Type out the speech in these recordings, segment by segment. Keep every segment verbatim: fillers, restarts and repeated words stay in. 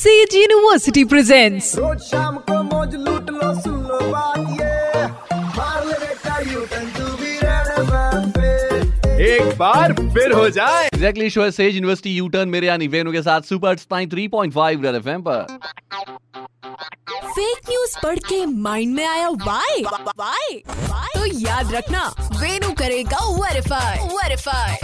Says university presents. रोज शाम को मौज लूट लो, सुन लो बात ये, मार ले बेटा यूटर्न तू भी रेड पे, एक बार फिर हो जाए। एग्जैक्टली शो है सेज यूनिवर्सिटी यूटर्न, मेरे यानी वेनु के साथ सुपर तिरानवे पॉइंट पाँच रेड एफएम पर। फेक न्यूज पढ़ के माइंड में आया वाई वाई, तो याद रखना वेनु करेगा वेरीफाई वेरीफाई।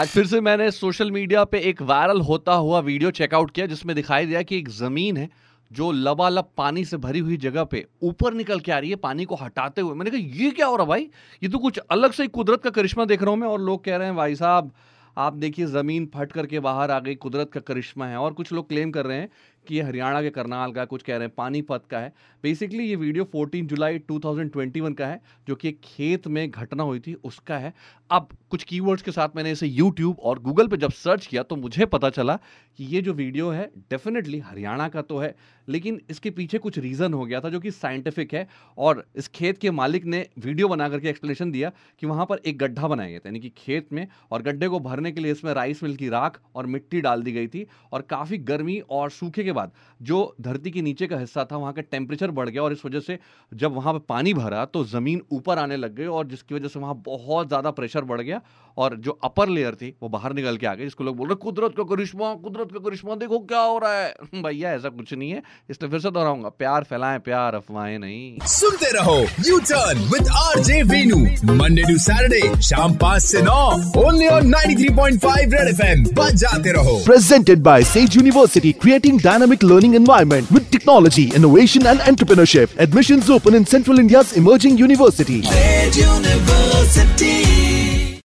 आज फिर से मैंने सोशल मीडिया पे एक वायरल होता हुआ वीडियो चेकआउट किया, जिसमें दिखाई दिया कि एक जमीन है जो लबालब पानी से भरी हुई जगह पे ऊपर निकल के आ रही है पानी को हटाते हुए। मैंने कहा ये क्या हो रहा भाई, ये तो कुछ अलग से कुदरत का करिश्मा देख रहा हूँ मैं। और लोग कह रहे हैं भाई साहब आप देखिए जमीन फट करके बाहर आ गई, कुदरत का करिश्मा है। और कुछ लोग क्लेम कर रहे हैं कि ये हरियाणा के करनाल का, कुछ कह रहे हैं पानीपत का है। बेसिकली ये वीडियो चौदह जुलाई दो हज़ार इक्कीस का है, जो कि एक खेत में घटना हुई थी उसका है। अब कुछ कीवर्ड्स के साथ मैंने इसे यूट्यूब और गूगल पे जब सर्च किया तो मुझे पता चला कि ये जो वीडियो है डेफिनेटली हरियाणा का तो है, लेकिन इसके पीछे कुछ रीज़न हो गया था जो कि साइंटिफिक है। और इस खेत के मालिक ने वीडियो बना करके एक्सप्लेनेशन दिया कि वहाँ पर एक गड्ढा बनाया गया था, यानी कि खेत में, और गड्ढे को भरने के लिए इसमें राइस मिल की राख और मिट्टी डाल दी गई थी। और काफ़ी गर्मी और सूखे बाद जो धरती के नीचे का हिस्सा था वहां का टेम्परेचर बढ़ गया, और इस वजह से जब वहां पर पानी भरा तो जमीन ऊपर आने लग गई, और जिसकी वजह से वहां बहुत ज्यादा प्रेशर बढ़ गया और जो अपर लेयर थी वो बाहर निकल के आ गई, जिसको लोग बोल रहे कुदरत का करिश्मा कुदरत का करिश्मा, देखो क्या हो रहा है। भैया ऐसा कुछ नहीं है, इसलिए फिर से दोहराऊंगा, प्यार फैलाएं प्यार, अफवाहें नहीं। सुनते रहो U turn with RJ Venu, Monday to Saturday शाम पाँच से नौ ओनली ऑन तिरानवे पॉइंट पाँच रेड एफएम। बजाते रहो। Presented by Sage University, creating dynamic learning environment with technology, innovation and entrepreneurship. Admissions open in Central India's emerging university. Sage University.